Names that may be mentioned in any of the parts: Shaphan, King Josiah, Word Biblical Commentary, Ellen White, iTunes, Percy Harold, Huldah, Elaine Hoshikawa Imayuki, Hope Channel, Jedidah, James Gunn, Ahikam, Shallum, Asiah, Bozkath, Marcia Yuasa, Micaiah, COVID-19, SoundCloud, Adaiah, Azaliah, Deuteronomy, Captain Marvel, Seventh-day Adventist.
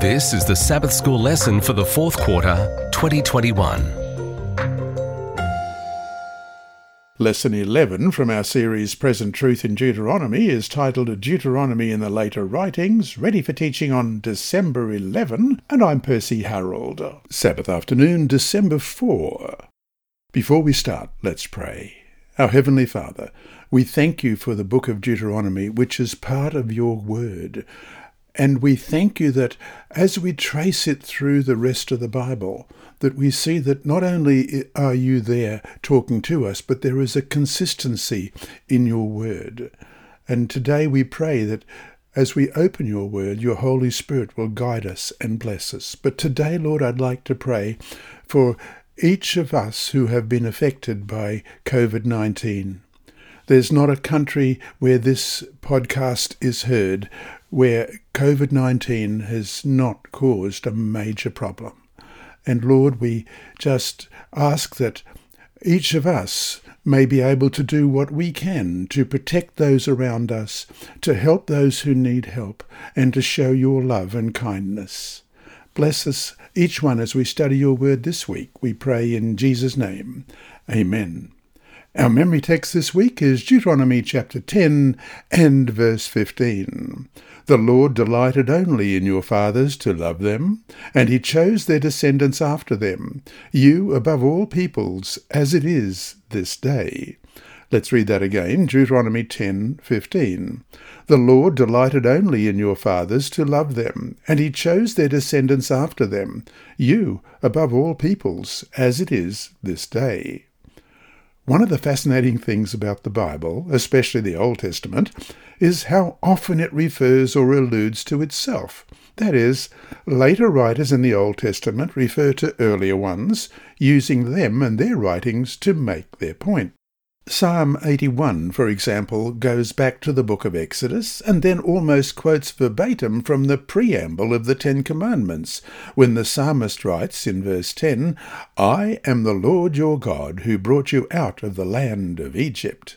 This is the Sabbath School lesson for the fourth quarter, 2021. Lesson 11 from our series Present Truth in Deuteronomy is titled Deuteronomy in the Later Writings, ready for teaching on December 11, and I'm Percy Harold. Sabbath afternoon, December 4. Before we start, let's pray. Our Heavenly Father, we thank you for the book of Deuteronomy, which is part of your word. And we thank you that as we trace it through the rest of the Bible, that we see that not only are you there talking to us, but there is a consistency in your word. And today we pray that as we open your word, your Holy Spirit will guide us and bless us. But today, Lord, I'd like to pray for each of us who have been affected by COVID-19. There's not a country where this podcast is heard where COVID-19 has not caused a major problem. And Lord, we just ask that each of us may be able to do what we can to protect those around us, to help those who need help, and to show your love and kindness. Bless us, each one, as we study your word this week, we pray in Jesus' name. Amen. Our memory text this week is Deuteronomy chapter 10 and verse 15. The Lord delighted only in your fathers to love them, and he chose their descendants after them, you above all peoples, as it is this day. Let's read that again, Deuteronomy 10:15. The Lord delighted only in your fathers to love them, and he chose their descendants after them, you above all peoples, as it is this day. One of the fascinating things about the Bible, especially the Old Testament, is how often it refers or alludes to itself. That is, later writers in the Old Testament refer to earlier ones, using them and their writings to make their point. Psalm 81, for example, goes back to the book of Exodus and then almost quotes verbatim from the preamble of the Ten Commandments, when the psalmist writes in verse 10, "I am the Lord your God who brought you out of the land of Egypt."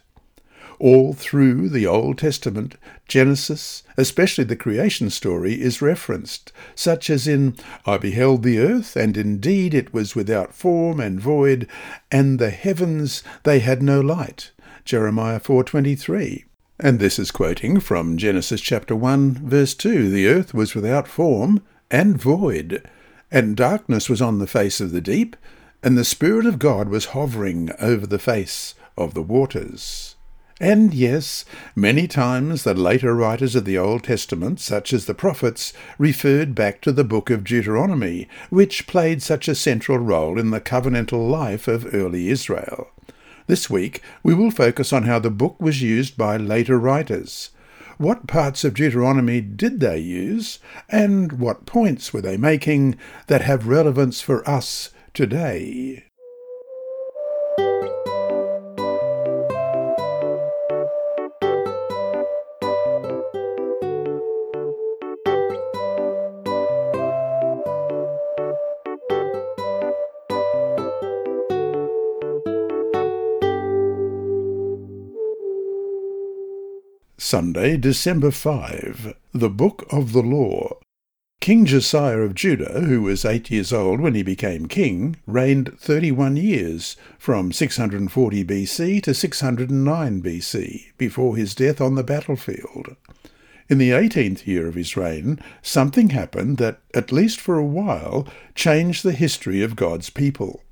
All through the Old Testament, Genesis, especially the creation story, is referenced, such as in, "I beheld the earth, and indeed it was without form and void, and the heavens, they had no light," Jeremiah 4:23. And this is quoting from Genesis chapter 1, verse 2, "The earth was without form and void, and darkness was on the face of the deep, and the Spirit of God was hovering over the face of the waters." And yes, many times the later writers of the Old Testament, such as the prophets, referred back to the book of Deuteronomy, which played such a central role in the covenantal life of early Israel. This week, we will focus on how the book was used by later writers. What parts of Deuteronomy did they use, and what points were they making that have relevance for us today? Sunday, December 5, the Book of the Law. King Josiah of Judah, who was 8 years old when he became king, reigned 31 years, from 640 BC to 609 BC, before his death on the battlefield. In the 18th year of his reign, something happened that, at least for a while, changed the history of God's people.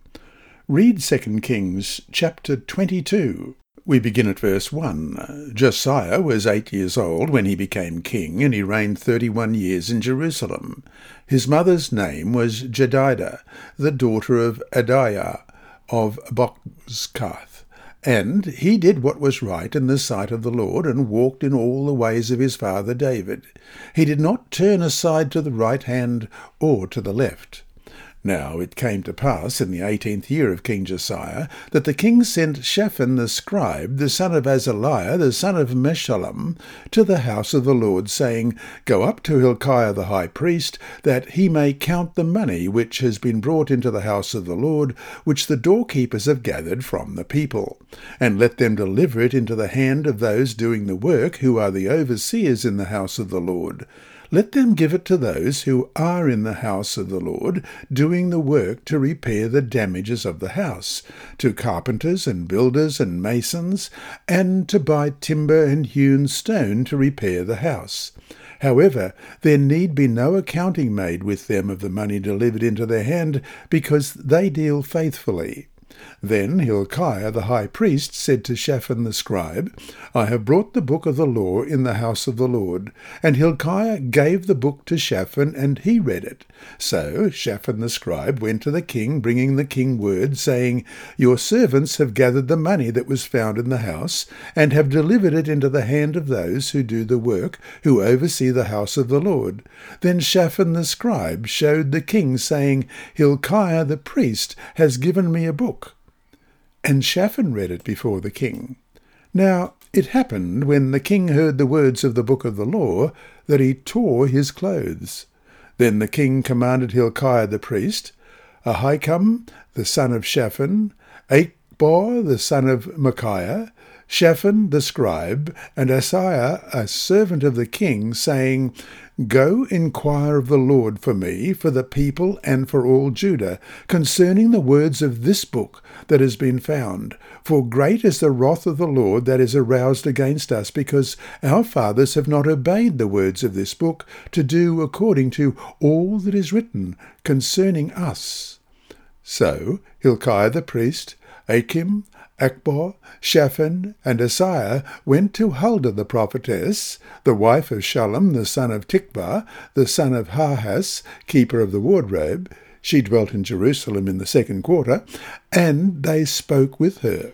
Read 2 Kings chapter 22. We begin at verse 1. Josiah was 8 years old when he became king, and he reigned 31 years in Jerusalem. His mother's name was Jedidah, the daughter of Adaiah of Bozkath, and he did what was right in the sight of the Lord, and walked in all the ways of his father David. He did not turn aside to the right hand or to the left. Now it came to pass in the 18th year of King Josiah that the king sent Shaphan the scribe, the son of Azaliah, the son of Meshallam, to the house of the Lord, saying, "Go up to Hilkiah the high priest, that he may count the money which has been brought into the house of the Lord, which the doorkeepers have gathered from the people, and let them deliver it into the hand of those doing the work, who are the overseers in the house of the Lord. Let them give it to those who are in the house of the Lord, doing the work to repair the damages of the house, to carpenters and builders and masons, and to buy timber and hewn stone to repair the house. However, there need be no accounting made with them of the money delivered into their hand, because they deal faithfully. Then Hilkiah the high priest said to Shaphan the scribe, I have brought the book of the law in the house of the Lord. And Hilkiah gave the book to Shaphan, and he read it. So Shaphan the scribe went to the king, bringing the king word, saying, Your servants have gathered the money that was found in the house, and have delivered it into the hand of those who do the work, who oversee the house of the Lord. Then Shaphan the scribe showed the king, saying, Hilkiah the priest has given me a book. And Shaphan read it before the king. Now it happened, when the king heard the words of the book of the law, that he tore his clothes. Then the king commanded Hilkiah the priest, Ahikam the son of Shaphan, Achbor the son of Micaiah, Shaphan the scribe, and Asiah a servant of the king, saying, Go inquire of the Lord for me, for the people, and for all Judah, concerning the words of this book that has been found. For great is the wrath of the Lord that is aroused against us, because our fathers have not obeyed the words of this book, to do according to all that is written concerning us. So Hilkiah the priest, Achim, Achbor, Shaphan, and Asiah went to Huldah the prophetess, the wife of Shallum the son of Tikbar, the son of Hahas, keeper of the wardrobe. She dwelt in Jerusalem in the second quarter, and they spoke with her.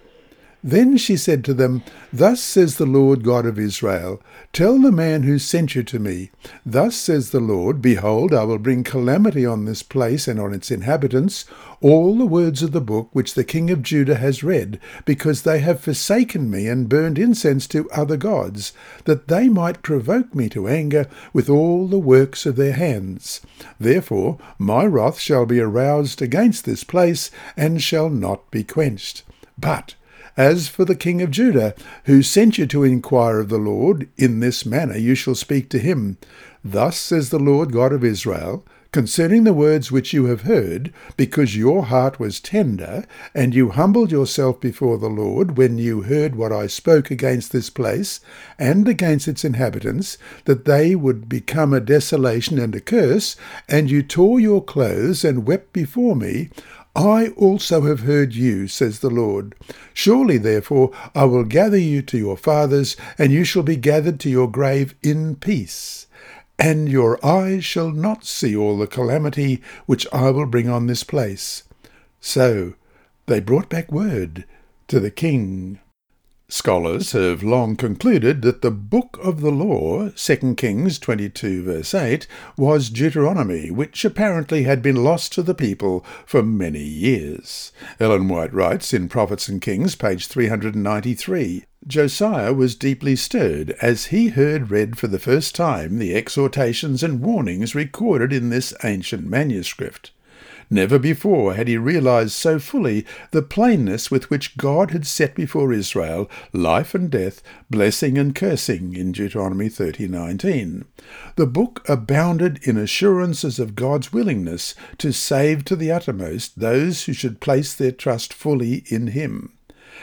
Then she said to them, Thus says the Lord God of Israel, Tell the man who sent you to me, Thus says the Lord, Behold, I will bring calamity on this place and on its inhabitants, all the words of the book which the king of Judah has read, because they have forsaken me and burned incense to other gods, that they might provoke me to anger with all the works of their hands. Therefore my wrath shall be aroused against this place, and shall not be quenched. But as for the king of Judah, who sent you to inquire of the Lord, in this manner you shall speak to him. Thus says the Lord God of Israel, concerning the words which you have heard, because your heart was tender, and you humbled yourself before the Lord, when you heard what I spoke against this place, and against its inhabitants, that they would become a desolation and a curse, and you tore your clothes and wept before me, I also have heard you, says the Lord. Surely, therefore, I will gather you to your fathers, and you shall be gathered to your grave in peace. And your eyes shall not see all the calamity which I will bring on this place. So they brought back word to the king. Scholars have long concluded that the Book of the Law, 2 Kings 22 verse 8, was Deuteronomy, which apparently had been lost to the people for many years. Ellen White writes in Prophets and Kings, page 393, Josiah was deeply stirred as he heard read for the first time the exhortations and warnings recorded in this ancient manuscript. Never before had he realized so fully the plainness with which God had set before Israel life and death, blessing and cursing in Deuteronomy 30:19. The book abounded in assurances of God's willingness to save to the uttermost those who should place their trust fully in him.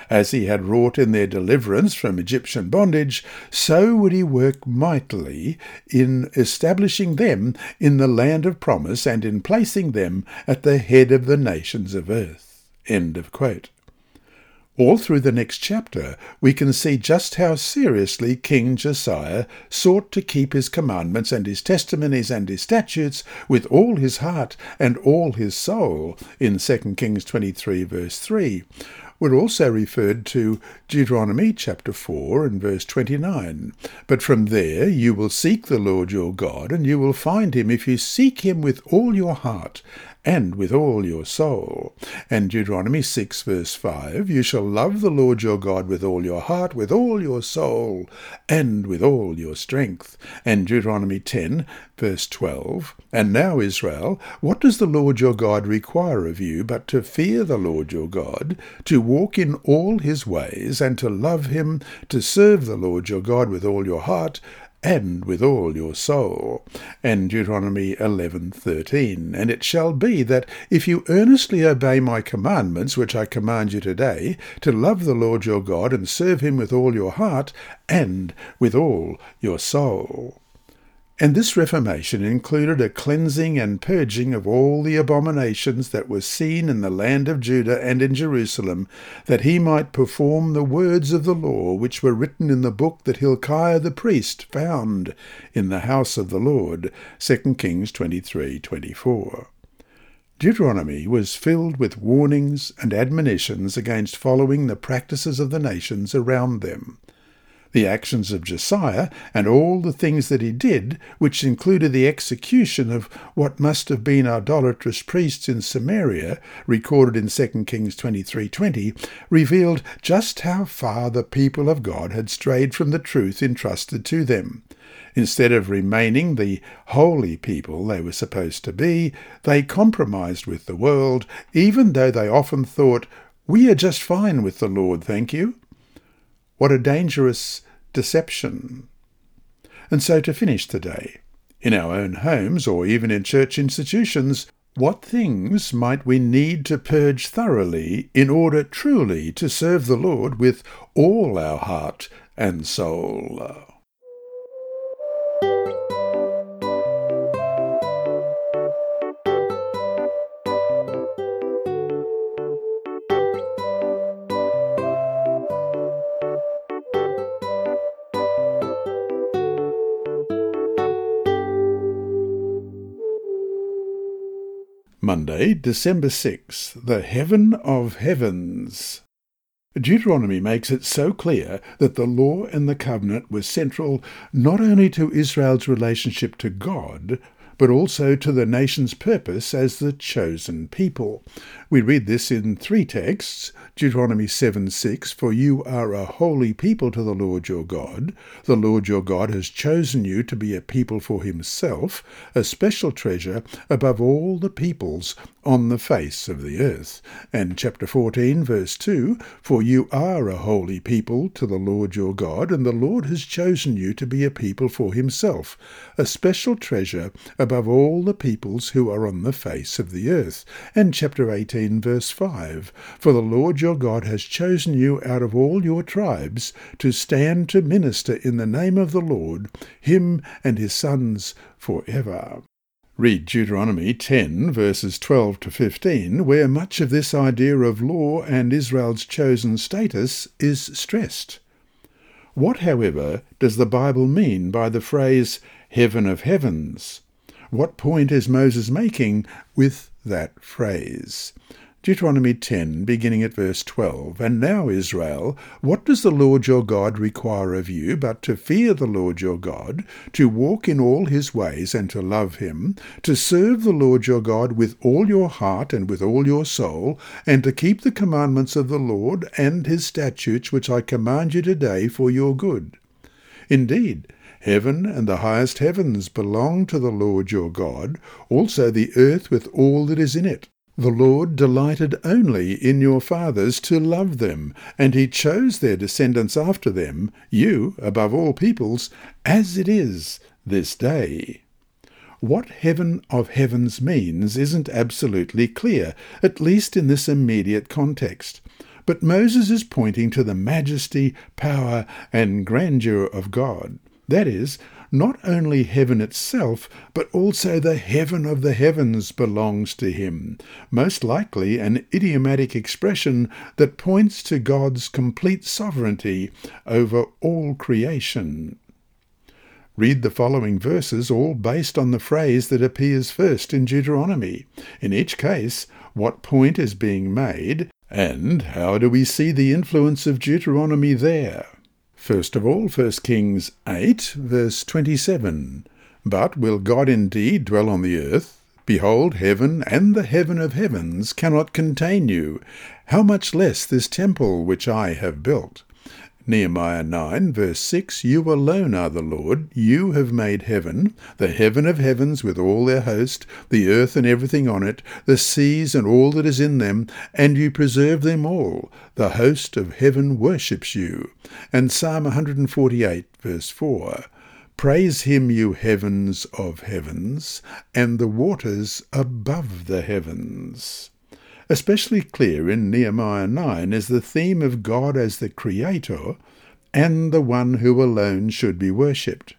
As he had wrought in their deliverance from Egyptian bondage, so would he work mightily in establishing them in the land of promise and in placing them at the head of the nations of earth. End of quote. All through the next chapter, we can see just how seriously King Josiah sought to keep his commandments and his testimonies and his statutes with all his heart and all his soul in 2 Kings 23 verse 3. We're also referred to Deuteronomy chapter 4 and verse 29. But from there you will seek the Lord your God, and you will find him if you seek him with all your heart and with all your soul. And Deuteronomy 6 verse 5, You shall love the Lord your God with all your heart, with all your soul, and with all your strength. And Deuteronomy 10 verse 12, And now Israel, what does the Lord your God require of you but to fear the Lord your God, to walk in all his ways, and to love him, to serve the Lord your God with all your heart, and with all your soul, and Deuteronomy 11:13. And it shall be that if you earnestly obey my commandments, which I command you today, to love the Lord your God and serve him with all your heart and with all your soul. And this reformation included a cleansing and purging of all the abominations that were seen in the land of Judah and in Jerusalem, that he might perform the words of the law which were written in the book that Hilkiah the priest found in the house of the Lord, 2 Kings 23:24. Deuteronomy was filled with warnings and admonitions against following the practices of the nations around them. The actions of Josiah, and all the things that he did, which included the execution of what must have been idolatrous priests in Samaria, recorded in 2 Kings 23:20, revealed just how far the people of God had strayed from the truth entrusted to them. Instead of remaining the holy people they were supposed to be, they compromised with the world, even though they often thought, "We are just fine with the Lord, thank you." What a dangerous deception. And so to finish the day, in our own homes or even in church institutions, what things might we need to purge thoroughly in order truly to serve the Lord with all our heart and soul? Monday, December 6th, the Heaven of Heavens. Deuteronomy makes it so clear that the law and the covenant were central not only to Israel's relationship to God, but also to the nation's purpose as the chosen people. We read this in three texts, Deuteronomy 7:6, "For you are a holy people to the Lord your God. The Lord your God has chosen you to be a people for himself, a special treasure above all the peoples on the face of the earth." And chapter 14, verse 2, "For you are a holy people to the Lord your God, and the Lord has chosen you to be a people for himself, a special treasure above all the peoples who are on the face of the earth." And chapter 18, verse 5, "For the Lord your God has chosen you out of all your tribes to stand to minister in the name of the Lord, him and his sons forever." Read Deuteronomy 10, verses 12 to 15, where much of this idea of law and Israel's chosen status is stressed. What, however, does the Bible mean by the phrase, "heaven of heavens"? What point is Moses making with that phrase? Deuteronomy 10, beginning at verse 12, "And now, Israel, what does the Lord your God require of you but to fear the Lord your God, to walk in all his ways and to love him, to serve the Lord your God with all your heart and with all your soul, and to keep the commandments of the Lord and his statutes which I command you today for your good. Indeed, heaven and the highest heavens belong to the Lord your God, also the earth with all that is in it. The Lord delighted only in your fathers to love them, and he chose their descendants after them, you above all peoples, as it is this day." What heaven of heavens means isn't absolutely clear, at least in this immediate context. But Moses is pointing to the majesty, power, and grandeur of God. That is, not only heaven itself, but also the heaven of the heavens belongs to him, most likely an idiomatic expression that points to God's complete sovereignty over all creation. Read the following verses, all based on the phrase that appears first in Deuteronomy. In each case, what point is being made, and how do we see the influence of Deuteronomy there? First of all, 1 Kings 8, verse 27, "But will God indeed dwell on the earth? Behold, heaven and the heaven of heavens cannot contain you. How much less this temple which I have built?" Nehemiah 9, verse 6, "You alone are the Lord. You have made heaven, the heaven of heavens with all their host, the earth and everything on it, the seas and all that is in them, and you preserve them all. The host of heaven worships you." And Psalm 148, verse 4, Praise him, you heavens of heavens, and the waters above the heavens. Especially clear in Nehemiah 9 is the theme of God as the Creator and the one who alone should be worshipped.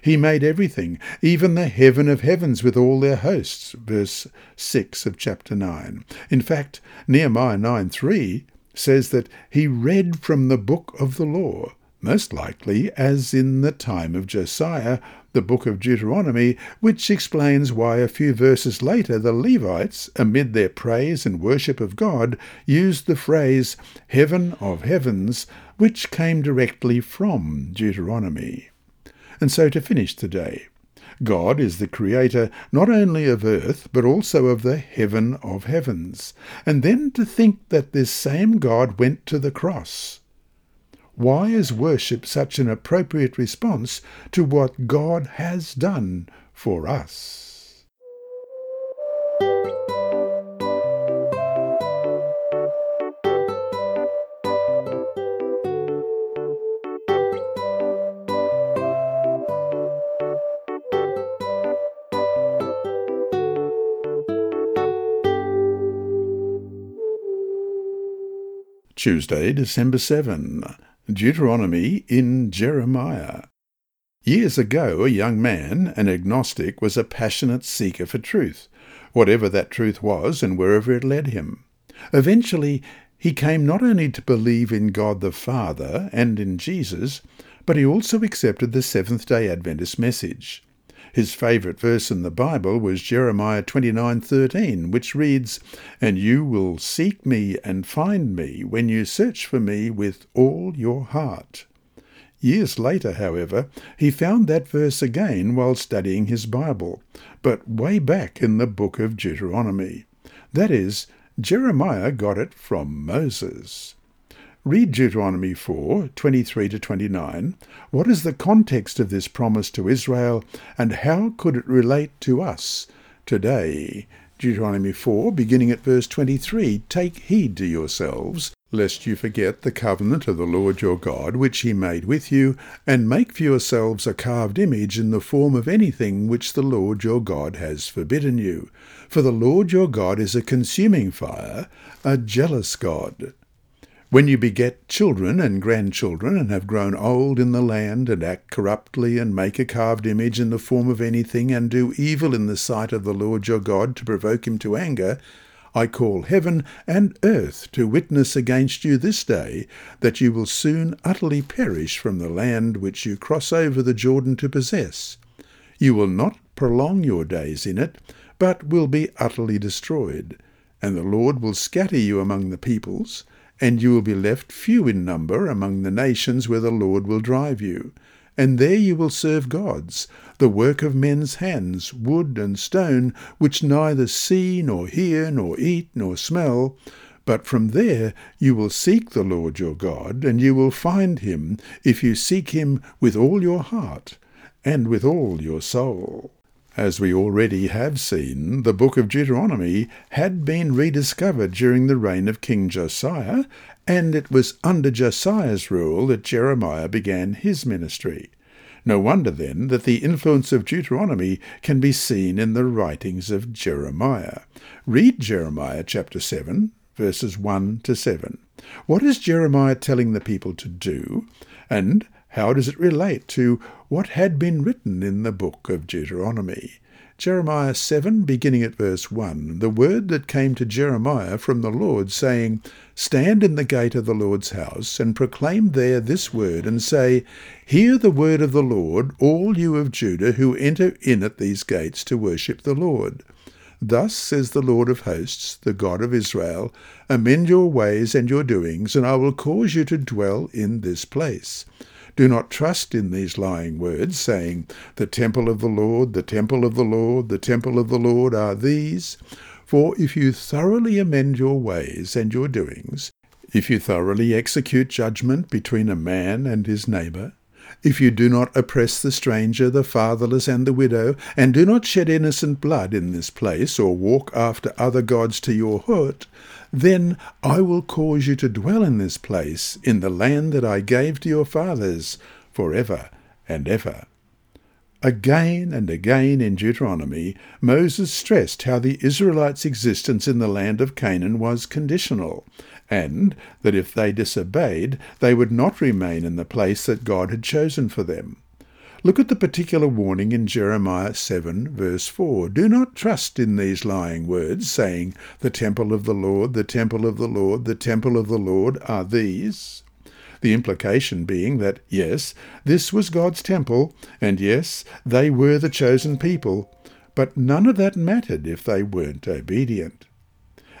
He made everything, even the heaven of heavens with all their hosts, verse 6 of chapter 9. In fact, Nehemiah 9:3 says that he read from the book of the law, most likely as in the time of Josiah, the book of Deuteronomy, which explains why a few verses later the Levites, amid their praise and worship of God, used the phrase heaven of heavens, which came directly from Deuteronomy. And so to finish today, God is the creator not only of earth, but also of the heaven of heavens. And then to think that this same God went to the cross. Why is worship such an appropriate response to what God has done for us? Tuesday, December 7. Deuteronomy in Jeremiah. Years ago, a young man, an agnostic, was a passionate seeker for truth, whatever that truth was and wherever it led him. Eventually, he came not only to believe in God the Father and in Jesus, but he also accepted the Seventh-day Adventist message. His favourite verse in the Bible was Jeremiah 29:13, which reads, "And you will seek me and find me when you search for me with all your heart." Years later, however, he found that verse again while studying his Bible, but way back in the book of Deuteronomy. That is, Jeremiah got it from Moses. Read Deuteronomy 4:23-29. What is the context of this promise to Israel, and how could it relate to us today? Deuteronomy 4, beginning at verse 23, "Take heed to yourselves, lest you forget the covenant of the Lord your God, which he made with you, and make for yourselves a carved image in the form of anything which the Lord your God has forbidden you. For the Lord your God is a consuming fire, a jealous God. When you beget children and grandchildren and have grown old in the land and act corruptly and make a carved image in the form of anything and do evil in the sight of the Lord your God to provoke him to anger, I call heaven and earth to witness against you this day that you will soon utterly perish from the land which you cross over the Jordan to possess. You will not prolong your days in it, but will be utterly destroyed. And the Lord will scatter you among the peoples, and you will be left few in number among the nations where the Lord will drive you. And there you will serve gods, the work of men's hands, wood and stone, which neither see nor hear nor eat nor smell. But from there you will seek the Lord your God, and you will find him, if you seek him with all your heart and with all your soul." As we already have seen, the book of Deuteronomy had been rediscovered during the reign of King Josiah, and it was under Josiah's rule that Jeremiah began his ministry. No wonder, then, that the influence of Deuteronomy can be seen in the writings of Jeremiah. Read Jeremiah chapter 7, verses 1-7. What is Jeremiah telling the people to do, and how does it relate to what had been written in the book of Deuteronomy? Jeremiah 7, beginning at verse 1, "The word that came to Jeremiah from the Lord, saying, Stand in the gate of the Lord's house, and proclaim there this word, and say, Hear the word of the Lord, all you of Judah who enter in at these gates to worship the Lord. Thus says the Lord of hosts, the God of Israel, Amend your ways and your doings, and I will cause you to dwell in this place. Do not trust in these lying words, saying, The temple of the Lord, the temple of the Lord, the temple of the Lord are these. For if you thoroughly amend your ways and your doings, if you thoroughly execute judgment between a man and his neighbour, if you do not oppress the stranger, the fatherless, and the widow, and do not shed innocent blood in this place, or walk after other gods to your hurt, then I will cause you to dwell in this place, in the land that I gave to your fathers, forever and ever." Again and again in Deuteronomy, Moses stressed how the Israelites' existence in the land of Canaan was conditional, and that if they disobeyed, they would not remain in the place that God had chosen for them. Look at the particular warning in Jeremiah 7, verse 4. Do not trust in these lying words, saying, "The temple of the Lord, the temple of the Lord, the temple of the Lord are these." The implication being that, yes, this was God's temple, and yes, they were the chosen people, but none of that mattered if they weren't obedient.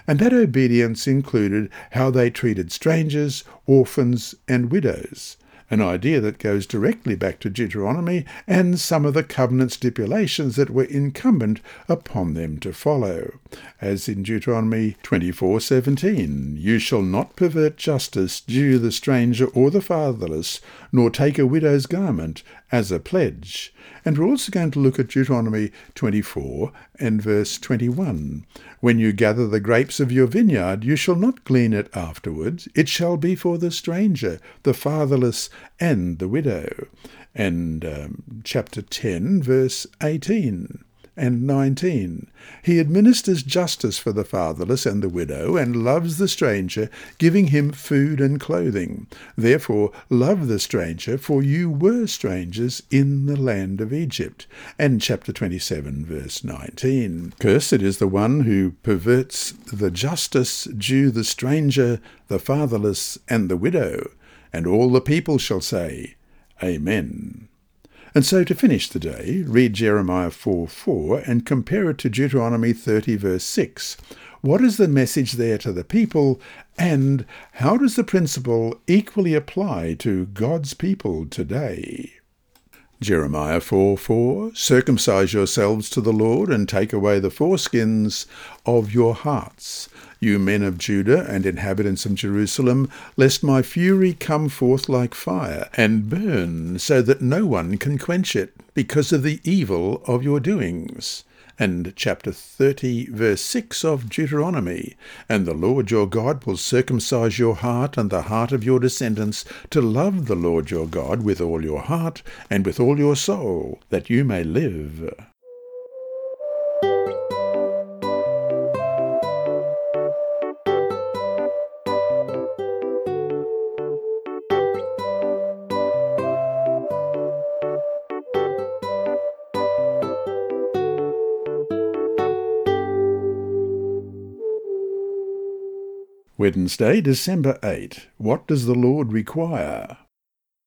And that obedience included how they treated strangers, orphans, and widows, an idea that goes directly back to Deuteronomy and some of the covenant stipulations that were incumbent upon them to follow, as in Deuteronomy 24:17, "You shall not pervert justice, due the stranger or the fatherless, nor take a widow's garment as a pledge." And we're also going to look at Deuteronomy 24 and verse 21. "When you gather the grapes of your vineyard, you shall not glean it afterwards. It shall be for the stranger, the fatherless, and the widow." And chapter 10, verse 18 and 19. "He administers justice for the fatherless and the widow, and loves the stranger, giving him food and clothing. Therefore love the stranger, for you were strangers in the land of Egypt." And chapter 27, verse 19. "Cursed is the one who perverts the justice due the stranger, the fatherless, and the widow." And all the people shall say, Amen. And so to finish the day, read Jeremiah 4:4 and compare it to Deuteronomy 30 verse 6. What is the message there to the people, and how does the principle equally apply to God's people today? Jeremiah 4:4, "Circumcise yourselves to the Lord, and take away the foreskins of your hearts, you men of Judah and inhabitants of Jerusalem, lest my fury come forth like fire, and burn, so that no one can quench it, because of the evil of your doings." And chapter 30, verse 6 of Deuteronomy, "And the Lord your God will circumcise your heart and the heart of your descendants, to love the Lord your God with all your heart and with all your soul, that you may live." Wednesday, December 8. What does the Lord require?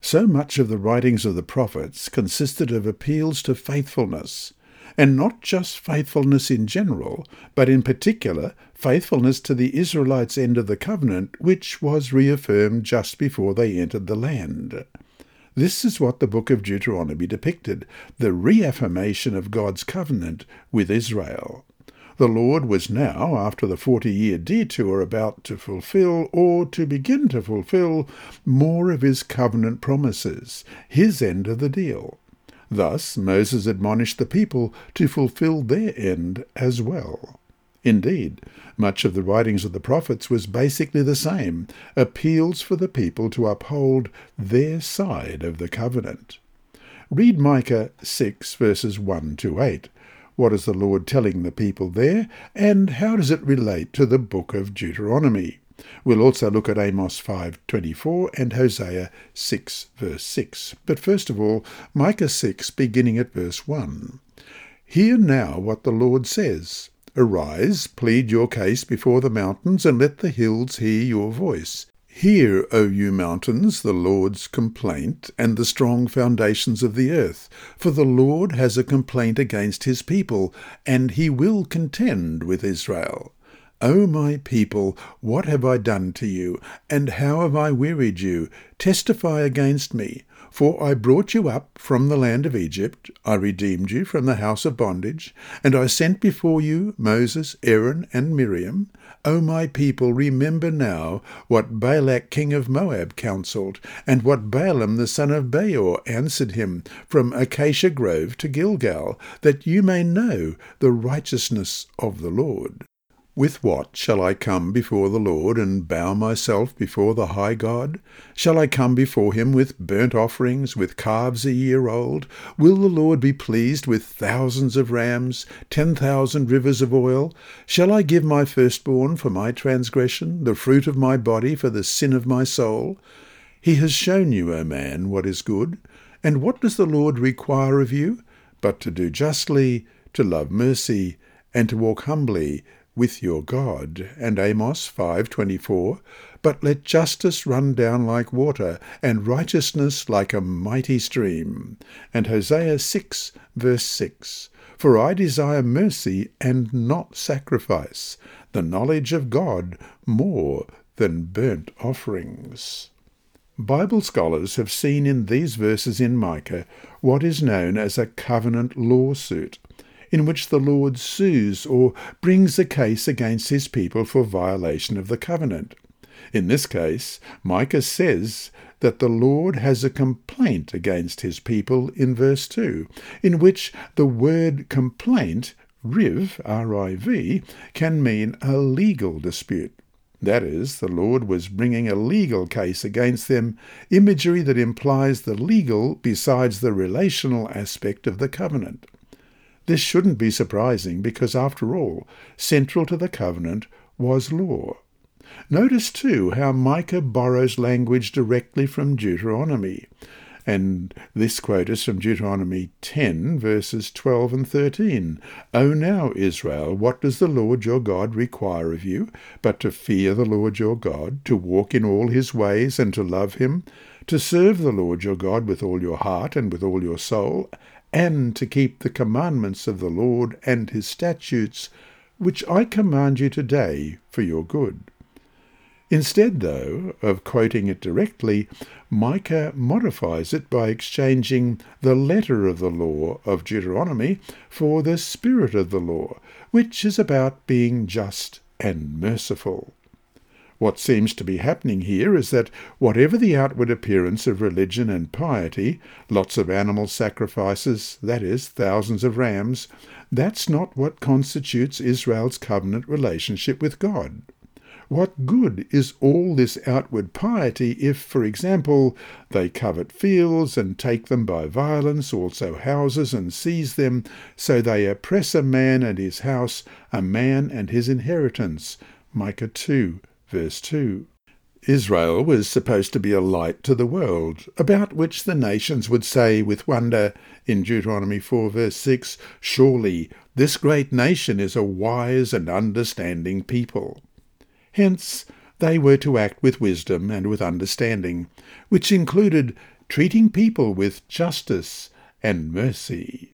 So much of the writings of the prophets consisted of appeals to faithfulness, and not just faithfulness in general, but in particular faithfulness to the Israelites' end of the covenant, which was reaffirmed just before they entered the land. This is what the book of Deuteronomy depicted, the reaffirmation of God's covenant with Israel. The Lord was now, after the 40-year detour, about to fulfill, or to begin to fulfill, more of his covenant promises, his end of the deal. Thus, Moses admonished the people to fulfill their end as well. Indeed, much of the writings of the prophets was basically the same, appeals for the people to uphold their side of the covenant. Read Micah 6, verses 1 to 8. What is the Lord telling the people there, and how does it relate to the book of Deuteronomy? We'll also look at Amos 5:24 and Hosea 6, verse 6. But first of all, Micah 6, beginning at verse 1. "Hear now what the Lord says. Arise, plead your case before the mountains, and let the hills hear your voice. Hear, O you mountains, the Lord's complaint, and the strong foundations of the earth. For the Lord has a complaint against his people, and he will contend with Israel. O my people, what have I done to you, and how have I wearied you? Testify against me. For I brought you up from the land of Egypt, I redeemed you from the house of bondage, and I sent before you Moses, Aaron, and Miriam. O my people, remember now what Balak king of Moab counselled, and what Balaam the son of Beor answered him from Acacia Grove to Gilgal, that you may know the righteousness of the Lord. With what shall I come before the Lord, and bow myself before the high God? Shall I come before him with burnt offerings, with calves a year old? Will the Lord be pleased with thousands of rams, 10,000 rivers of oil? Shall I give my firstborn for my transgression, the fruit of my body for the sin of my soul? He has shown you, O man, what is good. And what does the Lord require of you? But to do justly, to love mercy, and to walk humbly with your God. And Amos 5:24, but let justice run down like water, and righteousness like a mighty stream. And Hosea 6:6, for I desire mercy and not sacrifice, the knowledge of God more than burnt offerings. Bible scholars have seen in these verses in Micah what is known as a covenant lawsuit, in which the Lord sues or brings a case against his people for violation of the covenant. In this case, Micah says that the Lord has a complaint against his people in verse 2, in which the word complaint, riv, R-I-V, can mean a legal dispute. That is, the Lord was bringing a legal case against them, imagery that implies the legal besides the relational aspect of the covenant. This shouldn't be surprising because, after all, central to the covenant was law. Notice, too, how Micah borrows language directly from Deuteronomy. And this quote is from Deuteronomy 10, verses 12 and 13. O now, Israel, what does the Lord your God require of you, but to fear the Lord your God, to walk in all his ways and to love him, to serve the Lord your God with all your heart and with all your soul, and to keep the commandments of the Lord and his statutes, which I command you today for your good. Instead, though, of quoting it directly, Micah modifies it by exchanging the letter of the law of Deuteronomy for the spirit of the law, which is about being just and merciful. What seems to be happening here is that whatever the outward appearance of religion and piety, lots of animal sacrifices, that is, thousands of rams, that's not what constitutes Israel's covenant relationship with God. What good is all this outward piety if, for example, they covet fields and take them by violence, also houses, and seize them, so they oppress a man and his house, a man and his inheritance? Micah 2. Verse 2. Israel was supposed to be a light to the world, about which the nations would say with wonder in Deuteronomy 4 verse 6, surely this great nation is a wise and understanding people. Hence they were to act with wisdom and with understanding, which included treating people with justice and mercy.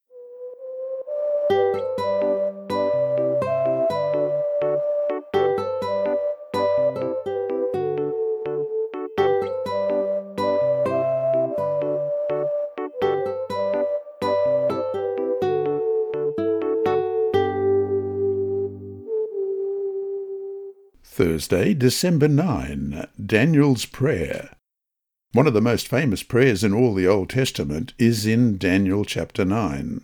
Thursday, December 9, Daniel's Prayer. One of the most famous prayers in all the Old Testament is in Daniel chapter 9.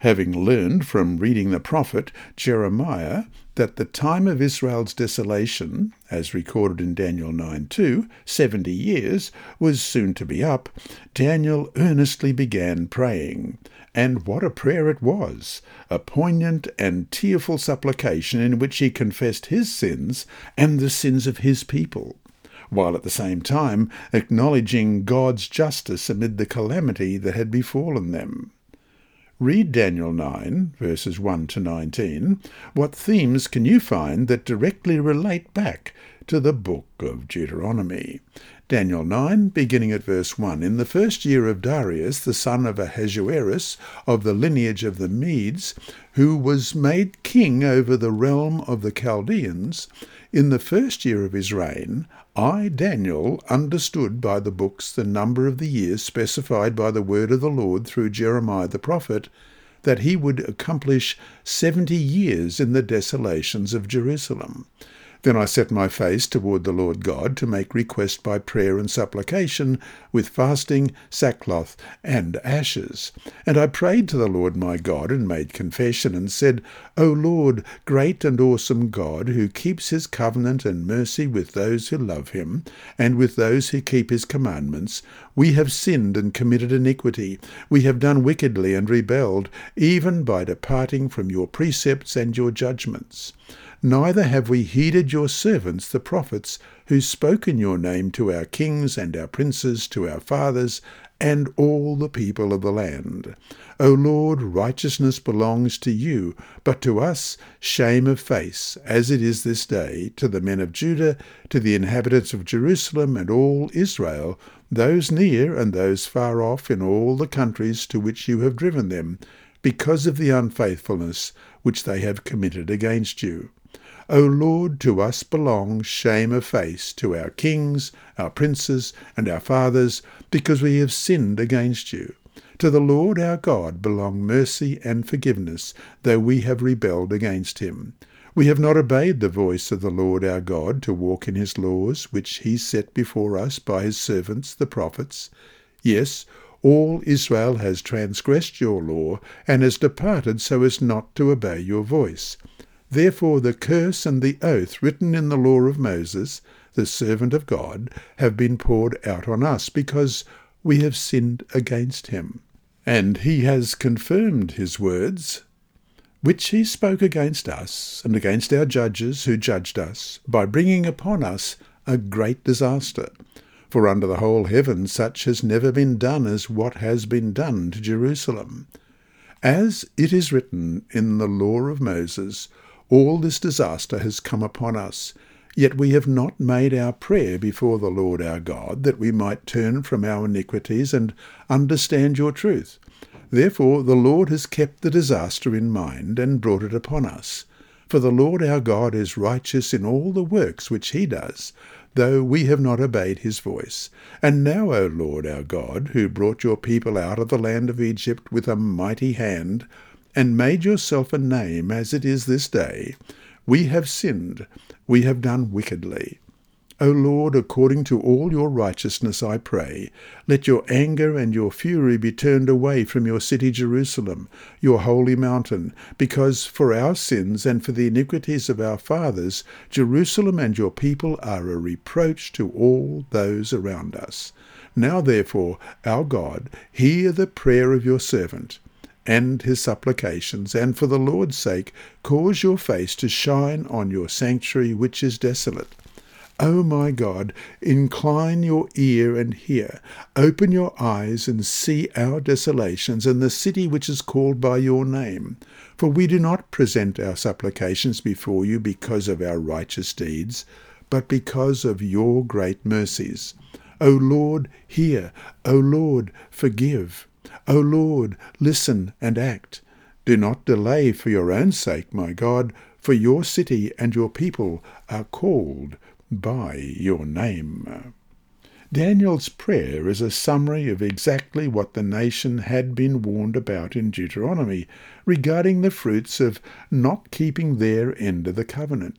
Having learned from reading the prophet Jeremiah that the time of Israel's desolation, as recorded in Daniel 9:2, 70 years, was soon to be up, Daniel earnestly began praying. And what a prayer it was, a poignant and tearful supplication in which he confessed his sins and the sins of his people, while at the same time acknowledging God's justice amid the calamity that had befallen them. Read Daniel 9, verses 1 to 19. What themes can you find that directly relate back to the book of Deuteronomy? Daniel 9, beginning at verse 1. In the first year of Darius, the son of Ahasuerus, of the lineage of the Medes, who was made king over the realm of the Chaldeans, in the first year of his reign, I, Daniel, understood by the books the number of the years specified by the word of the Lord through Jeremiah the prophet, that he would accomplish 70 years in the desolations of Jerusalem. Then I set my face toward the Lord God to make request by prayer and supplication, with fasting, sackcloth, and ashes. And I prayed to the Lord my God, and made confession, and said, O Lord, great and awesome God, who keeps his covenant and mercy with those who love him, and with those who keep his commandments, we have sinned and committed iniquity. We have done wickedly and rebelled, even by departing from your precepts and your judgments. Neither have we heeded your servants, the prophets, who spoke in your name to our kings and our princes, to our fathers, and all the people of the land. O Lord, righteousness belongs to you, but to us shame of face, as it is this day, to the men of Judah, to the inhabitants of Jerusalem and all Israel, those near and those far off in all the countries to which you have driven them, because of the unfaithfulness which they have committed against you. O Lord, to us belongs shame of face, to our kings, our princes, and our fathers, because we have sinned against you. To the Lord our God belong mercy and forgiveness, though we have rebelled against him. We have not obeyed the voice of the Lord our God to walk in his laws, which he set before us by his servants, the prophets. Yes, all Israel has transgressed your law, and has departed so as not to obey your voice. Therefore the curse and the oath written in the law of Moses, the servant of God, have been poured out on us, because we have sinned against him. And he has confirmed his words, which he spoke against us, and against our judges who judged us, by bringing upon us a great disaster. For under the whole heaven such has never been done as what has been done to Jerusalem. As it is written in the law of Moses, all this disaster has come upon us, yet we have not made our prayer before the Lord our God, that we might turn from our iniquities and understand your truth. Therefore the Lord has kept the disaster in mind, and brought it upon us. For the Lord our God is righteous in all the works which he does, though we have not obeyed his voice. And now, O Lord our God, who brought your people out of the land of Egypt with a mighty hand, and made yourself a name, as it is this day, we have sinned, we have done wickedly. O Lord, according to all your righteousness, I pray, let your anger and your fury be turned away from your city Jerusalem, your holy mountain, because for our sins and for the iniquities of our fathers, Jerusalem and your people are a reproach to all those around us. Now therefore, our God, hear the prayer of your servant, and his supplications, and for the Lord's sake, cause your face to shine on your sanctuary which is desolate. O my God, incline your ear and hear. Open your eyes and see our desolations and the city which is called by your name. For we do not present our supplications before you because of our righteous deeds, but because of your great mercies. O Lord, hear. O Lord, forgive. O Lord, listen and act. Do not delay for your own sake, my God, for your city and your people are called by your name. Daniel's prayer is a summary of exactly what the nation had been warned about in Deuteronomy regarding the fruits of not keeping their end of the covenant.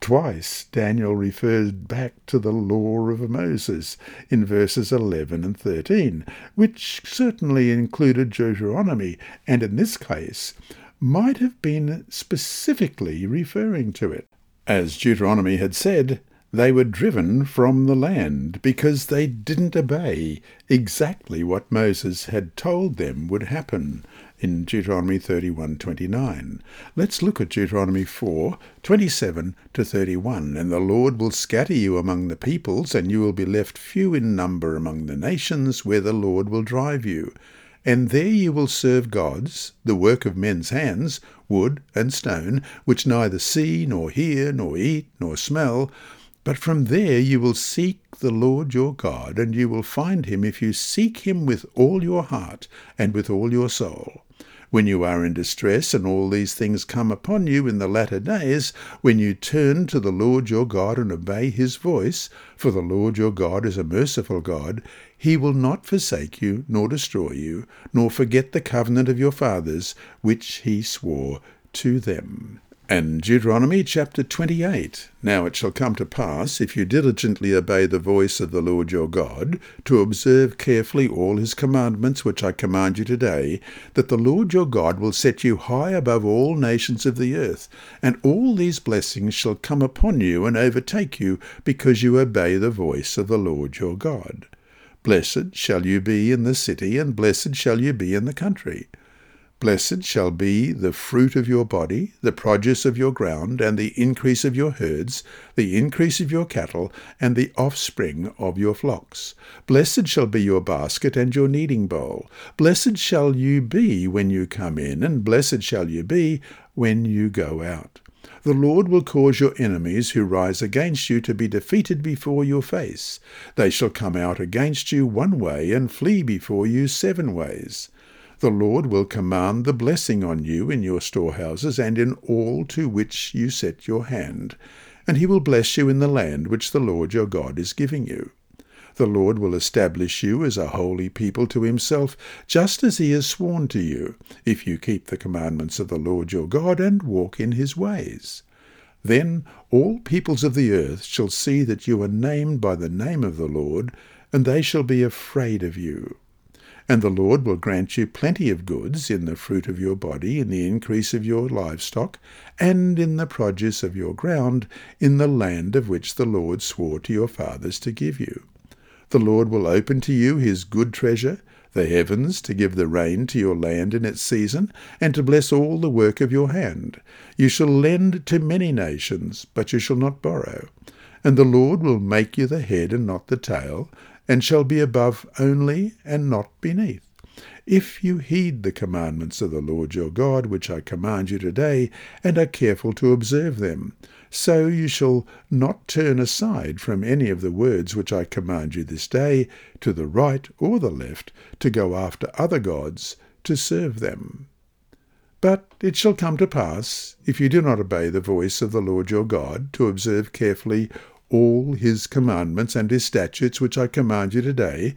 Twice Daniel referred back to the law of Moses in verses 11 and 13, which certainly included Deuteronomy, and in this case might have been specifically referring to it. As Deuteronomy had said, they were driven from the land because they didn't obey exactly what Moses had told them would happen in Deuteronomy 31:29. Let's look at Deuteronomy 4:27 to 31. And the Lord will scatter you among the peoples, and you will be left few in number among the nations where the Lord will drive you. And there you will serve gods, the work of men's hands, wood and stone, which neither see nor hear nor eat nor smell. But from there you will seek the Lord your God, and you will find him if you seek him with all your heart and with all your soul. When you are in distress, and all these things come upon you in the latter days, when you turn to the Lord your God and obey his voice, for the Lord your God is a merciful God, he will not forsake you, nor destroy you, nor forget the covenant of your fathers, which he swore to them. And Deuteronomy chapter 28, Now it shall come to pass, if you diligently obey the voice of the Lord your God, to observe carefully all his commandments which I command you today, that the Lord your God will set you high above all nations of the earth, and all these blessings shall come upon you and overtake you, because you obey the voice of the Lord your God. Blessed shall you be in the city, and blessed shall you be in the country. Blessed shall be the fruit of your body, the produce of your ground, and the increase of your herds, the increase of your cattle, and the offspring of your flocks. Blessed shall be your basket and your kneading bowl. Blessed shall you be when you come in, and blessed shall you be when you go out. The Lord will cause your enemies who rise against you to be defeated before your face. They shall come out against you one way, and flee before you seven ways. The Lord will command the blessing on you in your storehouses and in all to which you set your hand, and he will bless you in the land which the Lord your God is giving you. The Lord will establish you as a holy people to himself, just as he has sworn to you, if you keep the commandments of the Lord your God and walk in his ways. Then all peoples of the earth shall see that you are named by the name of the Lord, and they shall be afraid of you. And the Lord will grant you plenty of goods in the fruit of your body, in the increase of your livestock, and in the produce of your ground, in the land of which the Lord swore to your fathers to give you. The Lord will open to you his good treasure, the heavens, to give the rain to your land in its season, and to bless all the work of your hand. You shall lend to many nations, but you shall not borrow. And the Lord will make you the head and not the tail, and shall be above only and not beneath, if you heed the commandments of the Lord your God, which I command you today, and are careful to observe them. So you shall not turn aside from any of the words which I command you this day, to the right or the left, to go after other gods, to serve them. But it shall come to pass, if you do not obey the voice of the Lord your God, to observe carefully all his commandments and his statutes which I command you today,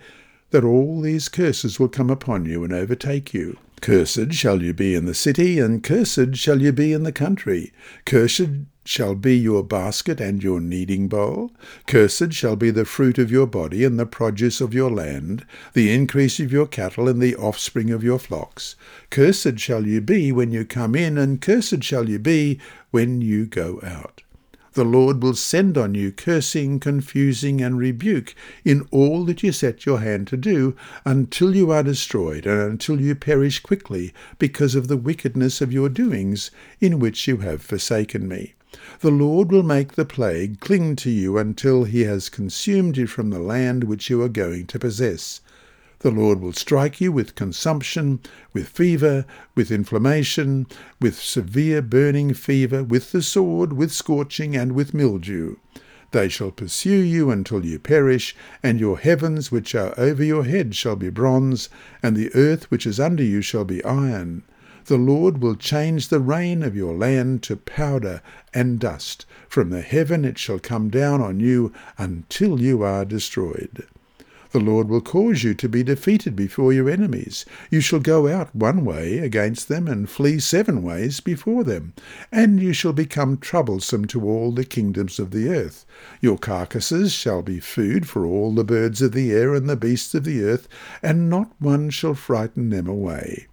that all these curses will come upon you and overtake you. Cursed shall you be in the city, and cursed shall you be in the country. Cursed shall be your basket and your kneading bowl. Cursed shall be the fruit of your body and the produce of your land, the increase of your cattle and the offspring of your flocks. Cursed shall you be when you come in, and cursed shall you be when you go out. The Lord will send on you cursing, confusing, and rebuke in all that you set your hand to do, until you are destroyed, and until you perish quickly, because of the wickedness of your doings, in which you have forsaken me. The Lord will make the plague cling to you until he has consumed you from the land which you are going to possess. The Lord will strike you with consumption, with fever, with inflammation, with severe burning fever, with the sword, with scorching, and with mildew. They shall pursue you until you perish, and your heavens which are over your head shall be bronze, and the earth which is under you shall be iron. The Lord will change the rain of your land to powder and dust. From the heaven it shall come down on you until you are destroyed. The Lord will cause you to be defeated before your enemies. You shall go out one way against them, and flee seven ways before them. And you shall become troublesome to all the kingdoms of the earth. Your carcasses shall be food for all the birds of the air and the beasts of the earth, and not one shall frighten them away.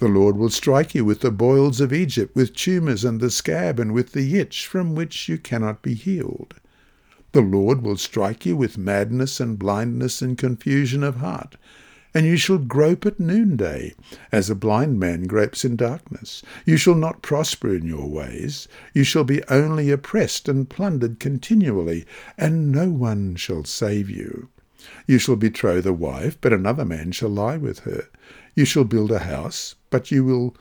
The Lord will strike you with the boils of Egypt, with tumours and the scab, and with the itch, from which you cannot be healed. The Lord will strike you with madness and blindness and confusion of heart, and you shall grope at noonday, as a blind man gropes in darkness. You shall not prosper in your ways. You shall be only oppressed and plundered continually, and no one shall save you. You shall betroth a wife, but another man shall lie with her. You shall build a house, but you will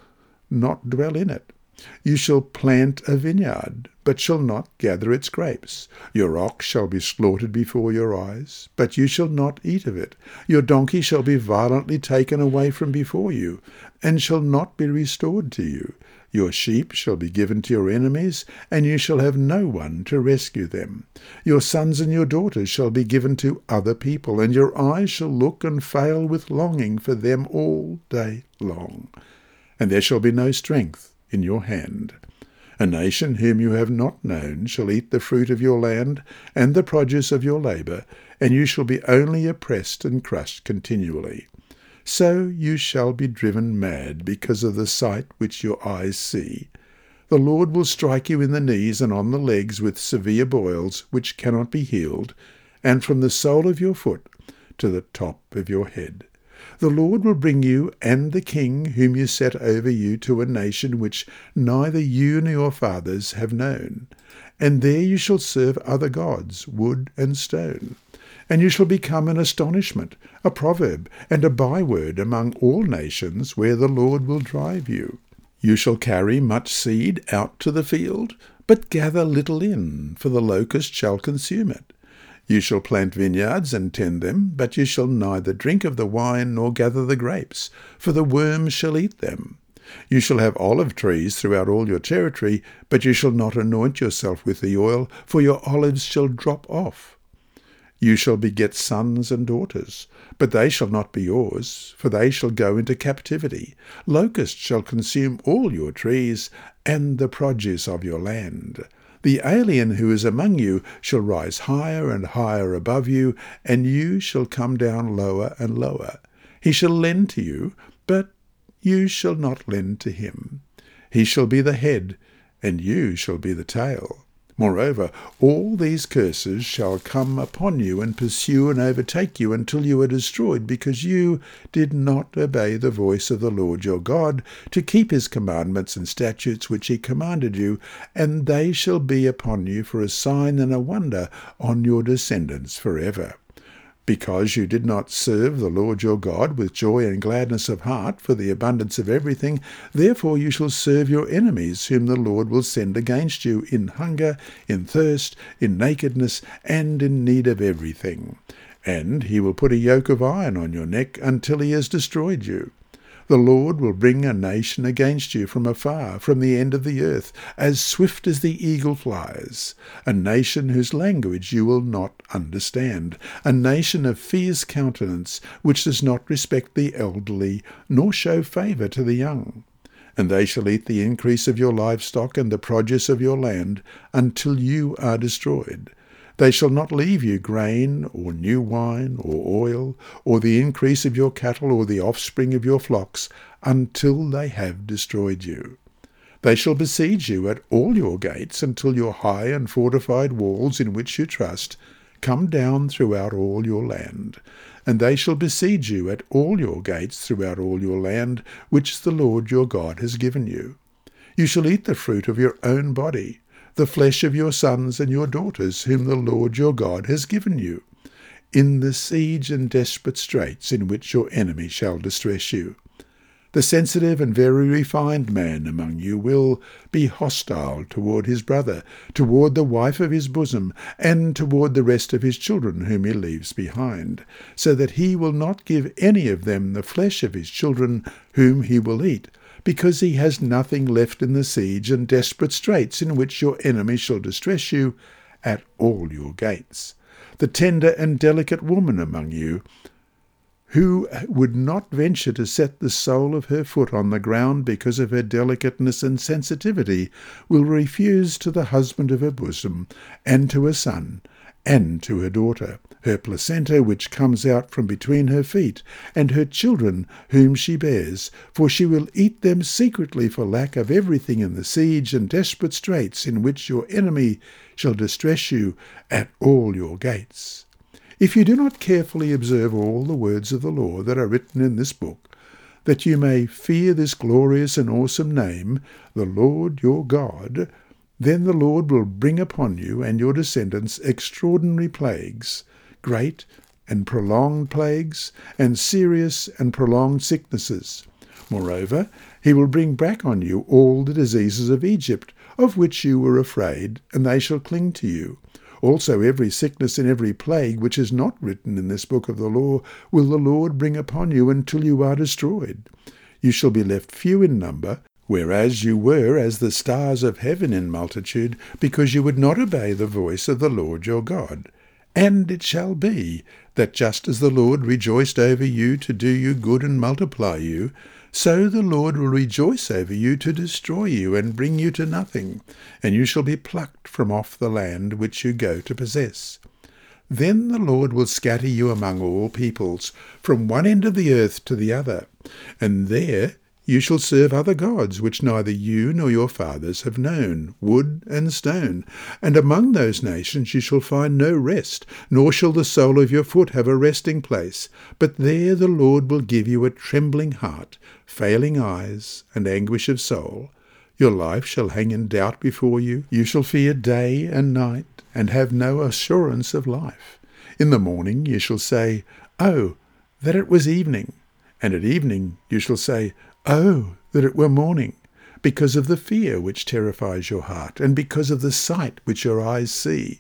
not dwell in it. You shall plant a vineyard, but shall not gather its grapes. Your ox shall be slaughtered before your eyes, but you shall not eat of it. Your donkey shall be violently taken away from before you, and shall not be restored to you. Your sheep shall be given to your enemies, and you shall have no one to rescue them. Your sons and your daughters shall be given to other people, and your eyes shall look and fail with longing for them all day long. And there shall be no strength in your hand. A nation whom you have not known shall eat the fruit of your land and the produce of your labour, and you shall be only oppressed and crushed continually. So you shall be driven mad because of the sight which your eyes see. The Lord will strike you in the knees and on the legs with severe boils which cannot be healed, and from the sole of your foot to the top of your head. The Lord will bring you and the king whom you set over you to a nation which neither you nor your fathers have known. And there you shall serve other gods, wood and stone. And you shall become an astonishment, a proverb, and a byword among all nations where the Lord will drive you. You shall carry much seed out to the field, but gather little in, for the locust shall consume it. You shall plant vineyards and tend them, but you shall neither drink of the wine nor gather the grapes, for the worm shall eat them. You shall have olive trees throughout all your territory, but you shall not anoint yourself with the oil, for your olives shall drop off. You shall beget sons and daughters, but they shall not be yours, for they shall go into captivity. Locusts shall consume all your trees and the produce of your land. The alien who is among you shall rise higher and higher above you, and you shall come down lower and lower. He shall lend to you, but you shall not lend to him. He shall be the head, and you shall be the tail. Moreover, all these curses shall come upon you and pursue and overtake you until you are destroyed, because you did not obey the voice of the Lord your God to keep his commandments and statutes which he commanded you, and they shall be upon you for a sign and a wonder on your descendants forever. Because you did not serve the Lord your God with joy and gladness of heart for the abundance of everything, therefore you shall serve your enemies whom the Lord will send against you in hunger, in thirst, in nakedness, and in need of everything. And he will put a yoke of iron on your neck until he has destroyed you. The Lord will bring a nation against you from afar, from the end of the earth, as swift as the eagle flies, a nation whose language you will not understand, a nation of fierce countenance, which does not respect the elderly, nor show favour to the young. And they shall eat the increase of your livestock and the produce of your land, until you are destroyed. They shall not leave you grain, or new wine, or oil, or the increase of your cattle, or the offspring of your flocks, until they have destroyed you. They shall besiege you at all your gates, until your high and fortified walls in which you trust come down throughout all your land. And they shall besiege you at all your gates throughout all your land, which the Lord your God has given you. You shall eat the fruit of your own body, the flesh of your sons and your daughters, whom the Lord your God has given you, in the siege and desperate straits in which your enemy shall distress you. The sensitive and very refined man among you will be hostile toward his brother, toward the wife of his bosom, and toward the rest of his children whom he leaves behind, so that he will not give any of them the flesh of his children whom he will eat, because he has nothing left in the siege and desperate straits in which your enemy shall distress you at all your gates. The tender and delicate woman among you, who would not venture to set the sole of her foot on the ground because of her delicateness and sensitivity, will refuse to the husband of her bosom, and to her son, and to her daughter, her placenta which comes out from between her feet, and her children whom she bears, for she will eat them secretly for lack of everything in the siege and desperate straits in which your enemy shall distress you at all your gates. If you do not carefully observe all the words of the law that are written in this book, that you may fear this glorious and awesome name, the Lord your God, then the Lord will bring upon you and your descendants extraordinary plagues, great and prolonged plagues, and serious and prolonged sicknesses. Moreover, he will bring back on you all the diseases of Egypt, of which you were afraid, and they shall cling to you. Also every sickness and every plague which is not written in this book of the law will the Lord bring upon you until you are destroyed. You shall be left few in number, whereas you were as the stars of heaven in multitude, because you would not obey the voice of the Lord your God. And it shall be, that just as the Lord rejoiced over you to do you good and multiply you, So the Lord will rejoice over you to destroy you and bring you to nothing, and you shall be plucked from off the land which you go to possess. Then the Lord will scatter you among all peoples, from one end of the earth to the other, and there you shall serve other gods, which neither you nor your fathers have known, wood and stone. And among those nations you shall find no rest, nor shall the sole of your foot have a resting place. But there the Lord will give you a trembling heart, failing eyes, and anguish of soul. Your life shall hang in doubt before you. You shall fear day and night, and have no assurance of life. In the morning you shall say, "Oh, that it was evening!" And at evening you shall say, "Oh, that it were morning," because of the fear which terrifies your heart, and because of the sight which your eyes see.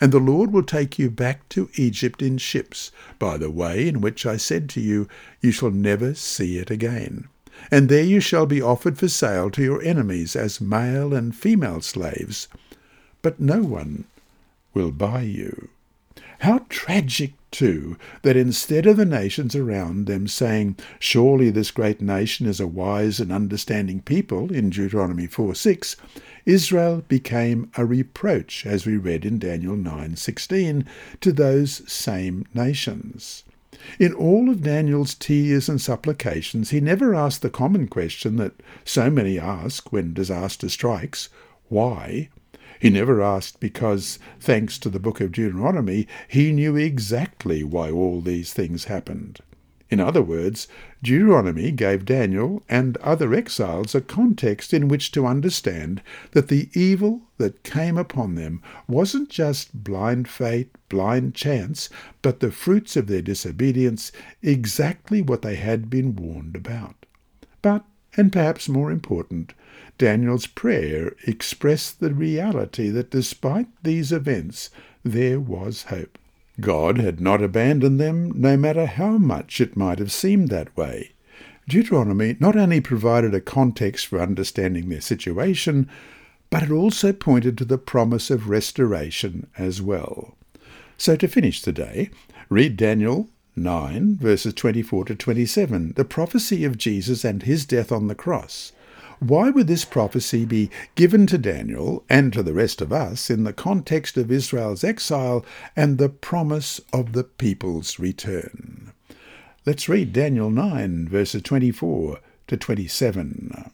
And the Lord will take you back to Egypt in ships, by the way in which I said to you, "You shall never see it again." And there you shall be offered for sale to your enemies as male and female slaves, but no one will buy you. How tragic, too, that instead of the nations around them saying, "Surely this great nation is a wise and understanding people," in Deuteronomy 4:6, Israel became a reproach, as we read in Daniel 9:16, to those same nations. In all of Daniel's tears and supplications, he never asked the common question that so many ask when disaster strikes, "Why?" He never asked because, thanks to the book of Deuteronomy, he knew exactly why all these things happened. In other words, Deuteronomy gave Daniel and other exiles a context in which to understand that the evil that came upon them wasn't just blind fate, blind chance, but the fruits of their disobedience, exactly what they had been warned about. But, and perhaps more important, Daniel's prayer expressed the reality that despite these events, there was hope. God had not abandoned them, no matter how much it might have seemed that way. Deuteronomy not only provided a context for understanding their situation, but it also pointed to the promise of restoration as well. So to finish today, read Daniel 9, verses 24 to 27, the prophecy of Jesus and his death on the cross. Why would this prophecy be given to Daniel and to the rest of us in the context of Israel's exile and the promise of the people's return? Let's read Daniel 9, verses 24 to 27.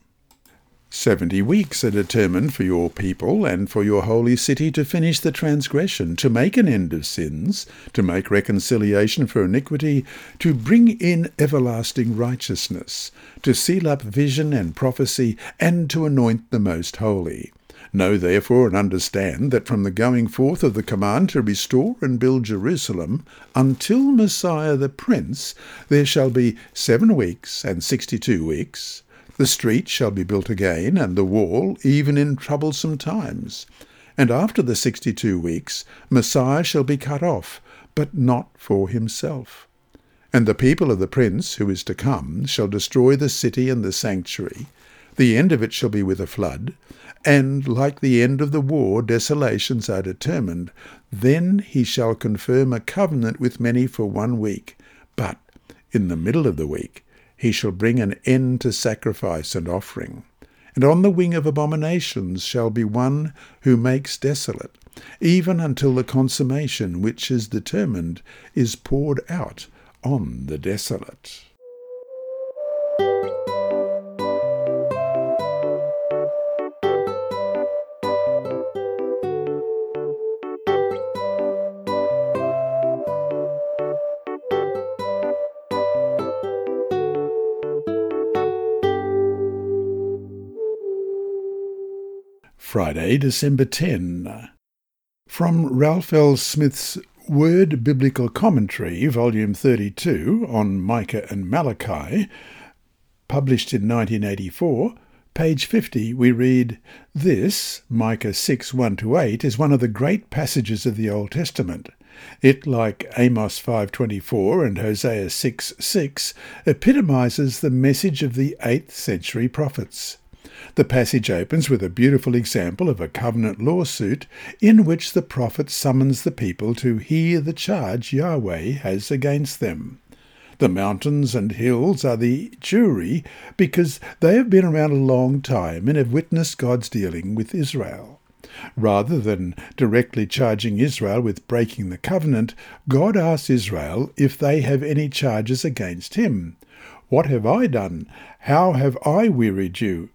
70 weeks are determined for your people and for your holy city to finish the transgression, to make an end of sins, to make reconciliation for iniquity, to bring in everlasting righteousness, to seal up vision and prophecy, and to anoint the most holy. Know therefore and understand that from the going forth of the command to restore and build Jerusalem until Messiah the Prince, there shall be 7 weeks and 62 weeks. The street shall be built again, and the wall, even in troublesome times. And after the 62 weeks, Messiah shall be cut off, but not for himself. And the people of the prince who is to come shall destroy the city and the sanctuary. The end of it shall be with a flood, and like the end of the war, desolations are determined. Then he shall confirm a covenant with many for 1 week, but in the middle of the week, he shall bring an end to sacrifice and offering. And on the wing of abominations shall be one who makes desolate, even until the consummation which is determined is poured out on the desolate. Friday, December 10. From Ralph L. Smith's Word Biblical Commentary, Volume 32, on Micah and Malachi, published in 1984, page 50, we read, "This, Micah 6, 1-8, is one of the great passages of the Old Testament. It, like Amos 5:24 and Hosea 6:6, epitomizes the message of the 8th century prophets. The passage opens with a beautiful example of a covenant lawsuit in which the prophet summons the people to hear the charge Yahweh has against them. The mountains and hills are the jury because they have been around a long time and have witnessed God's dealing with Israel. Rather than directly charging Israel with breaking the covenant, God asks Israel if they have any charges against him. What have I done? How have I wearied you?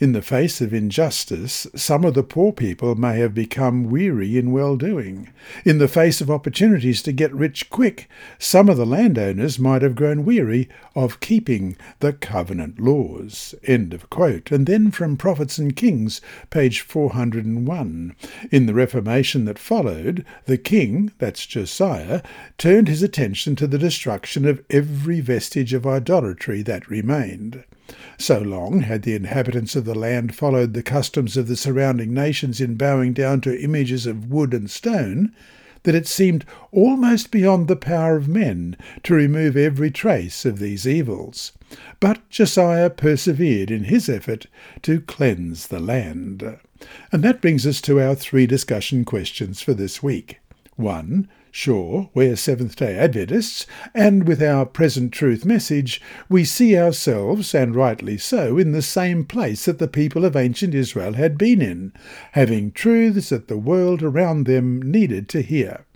In the face of injustice, some of the poor people may have become weary in well-doing. In the face of opportunities to get rich quick, some of the landowners might have grown weary of keeping the covenant laws." End of quote. And then from Prophets and Kings, page 401. In the Reformation that followed, the king, that's Josiah, turned his attention to the destruction of every vestige of idolatry that remained. So long had the inhabitants of the land followed the customs of the surrounding nations in bowing down to images of wood and stone, that it seemed almost beyond the power of men to remove every trace of these evils. But Josiah persevered in his effort to cleanse the land. And that brings us to our three discussion questions for this week. 1. Sure, we're Seventh-day Adventists, and with our present truth message, we see ourselves, and rightly so, in the same place that the people of ancient Israel had been in, having truths that the world around them needed to hear.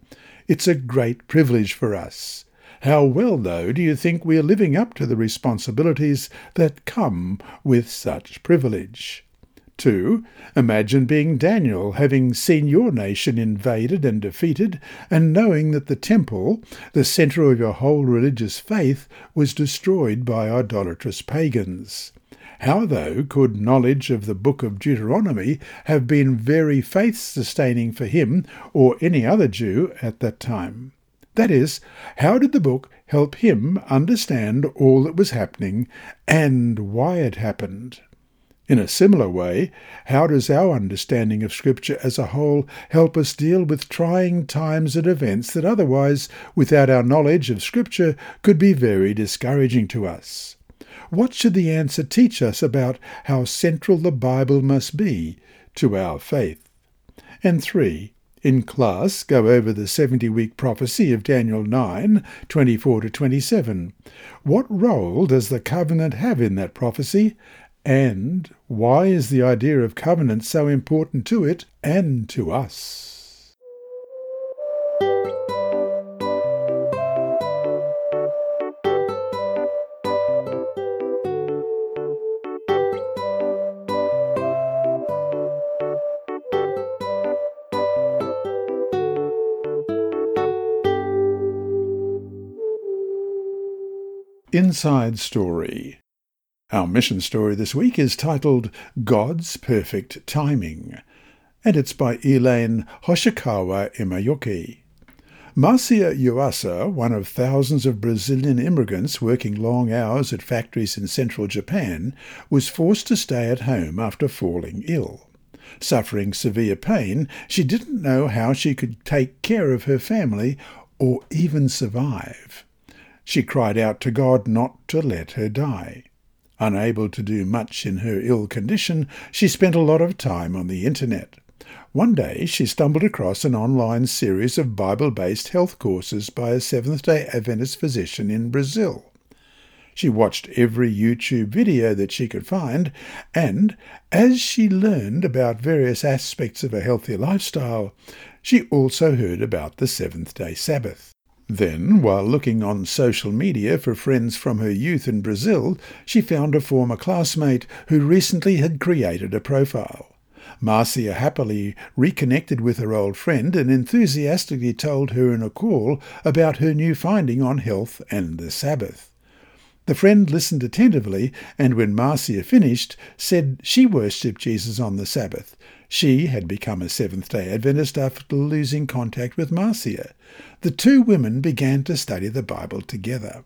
It's a great privilege for us. How well, though, do you think we are living up to the responsibilities that come with such privilege? 2. Imagine being Daniel, having seen your nation invaded and defeated, and knowing that the temple, the centre of your whole religious faith, was destroyed by idolatrous pagans. How, though, could knowledge of the book of Deuteronomy have been very faith-sustaining for him or any other Jew at that time? That is, how did the book help him understand all that was happening and why it happened? In a similar way, how does our understanding of Scripture as a whole help us deal with trying times and events that otherwise, without our knowledge of Scripture, could be very discouraging to us? What should the answer teach us about how central the Bible must be to our faith? And 3. In class, go over the 70-week prophecy of Daniel 9, 24-27. What role does the covenant have in that prophecy? And why is the idea of covenant so important to it and to us? Inside Story. Our mission story this week is titled God's Perfect Timing, and it's by Elaine Hoshikawa Imayuki. Marcia Yuasa, one of thousands of Brazilian immigrants working long hours at factories in central Japan, was forced to stay at home after falling ill. Suffering severe pain, she didn't know how she could take care of her family or even survive. She cried out to God not to let her die. Unable to do much in her ill condition, she spent a lot of time on the internet. One day she stumbled across an online series of Bible-based health courses by a Seventh-day Adventist physician in Brazil. She watched every YouTube video that she could find, and as she learned about various aspects of a healthy lifestyle, she also heard about the Seventh-day Sabbath. Then, while looking on social media for friends from her youth in Brazil, she found a former classmate who recently had created a profile. Marcia happily reconnected with her old friend and enthusiastically told her in a call about her new finding on health and the Sabbath. The friend listened attentively and, when Marcia finished, said she worshipped Jesus on the Sabbath. She had become a Seventh-day Adventist after losing contact with Marcia. The two women began to study the Bible together.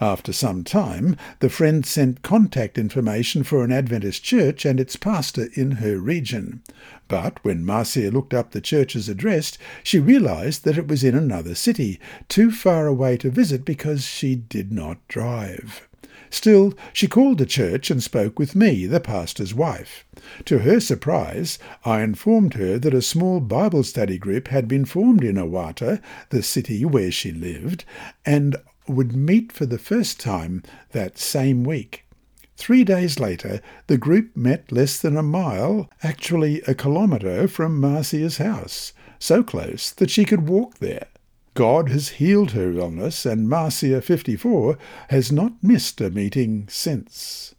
After some time, the friend sent contact information for an Adventist church and its pastor in her region. But when Marcia looked up the church's address, she realized that it was in another city, too far away to visit because she did not drive. Still, she called the church and spoke with me, the pastor's wife. To her surprise, I informed her that a small Bible study group had been formed in Owata, the city where she lived, and would meet for the first time that same week. 3 days later, the group met less than a mile, actually a kilometre, from Marcia's house, so close that she could walk there. God has healed her illness, and Marcia, 54, has not missed a meeting since.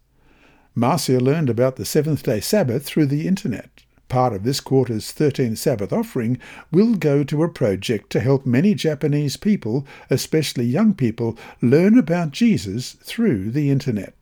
Marcia learned about the seventh-day Sabbath through the internet. Part of this quarter's 13th Sabbath offering will go to a project to help many Japanese people, especially young people, learn about Jesus through the internet.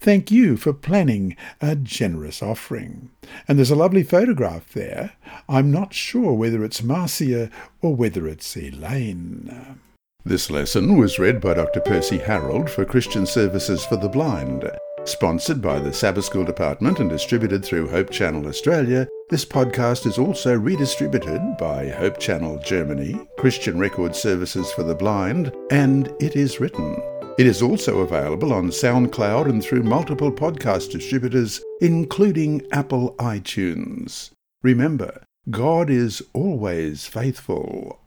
Thank you for planning a generous offering. And there's a lovely photograph there. I'm not sure whether it's Marcia or whether it's Elaine. This lesson was read by Dr. Percy Harold for Christian Services for the Blind. Sponsored by the Sabbath School Department and distributed through Hope Channel Australia, this podcast is also redistributed by Hope Channel Germany, Christian Record Services for the Blind, and It Is Written. It is also available on SoundCloud and through multiple podcast distributors, including Apple iTunes. Remember, God is always faithful.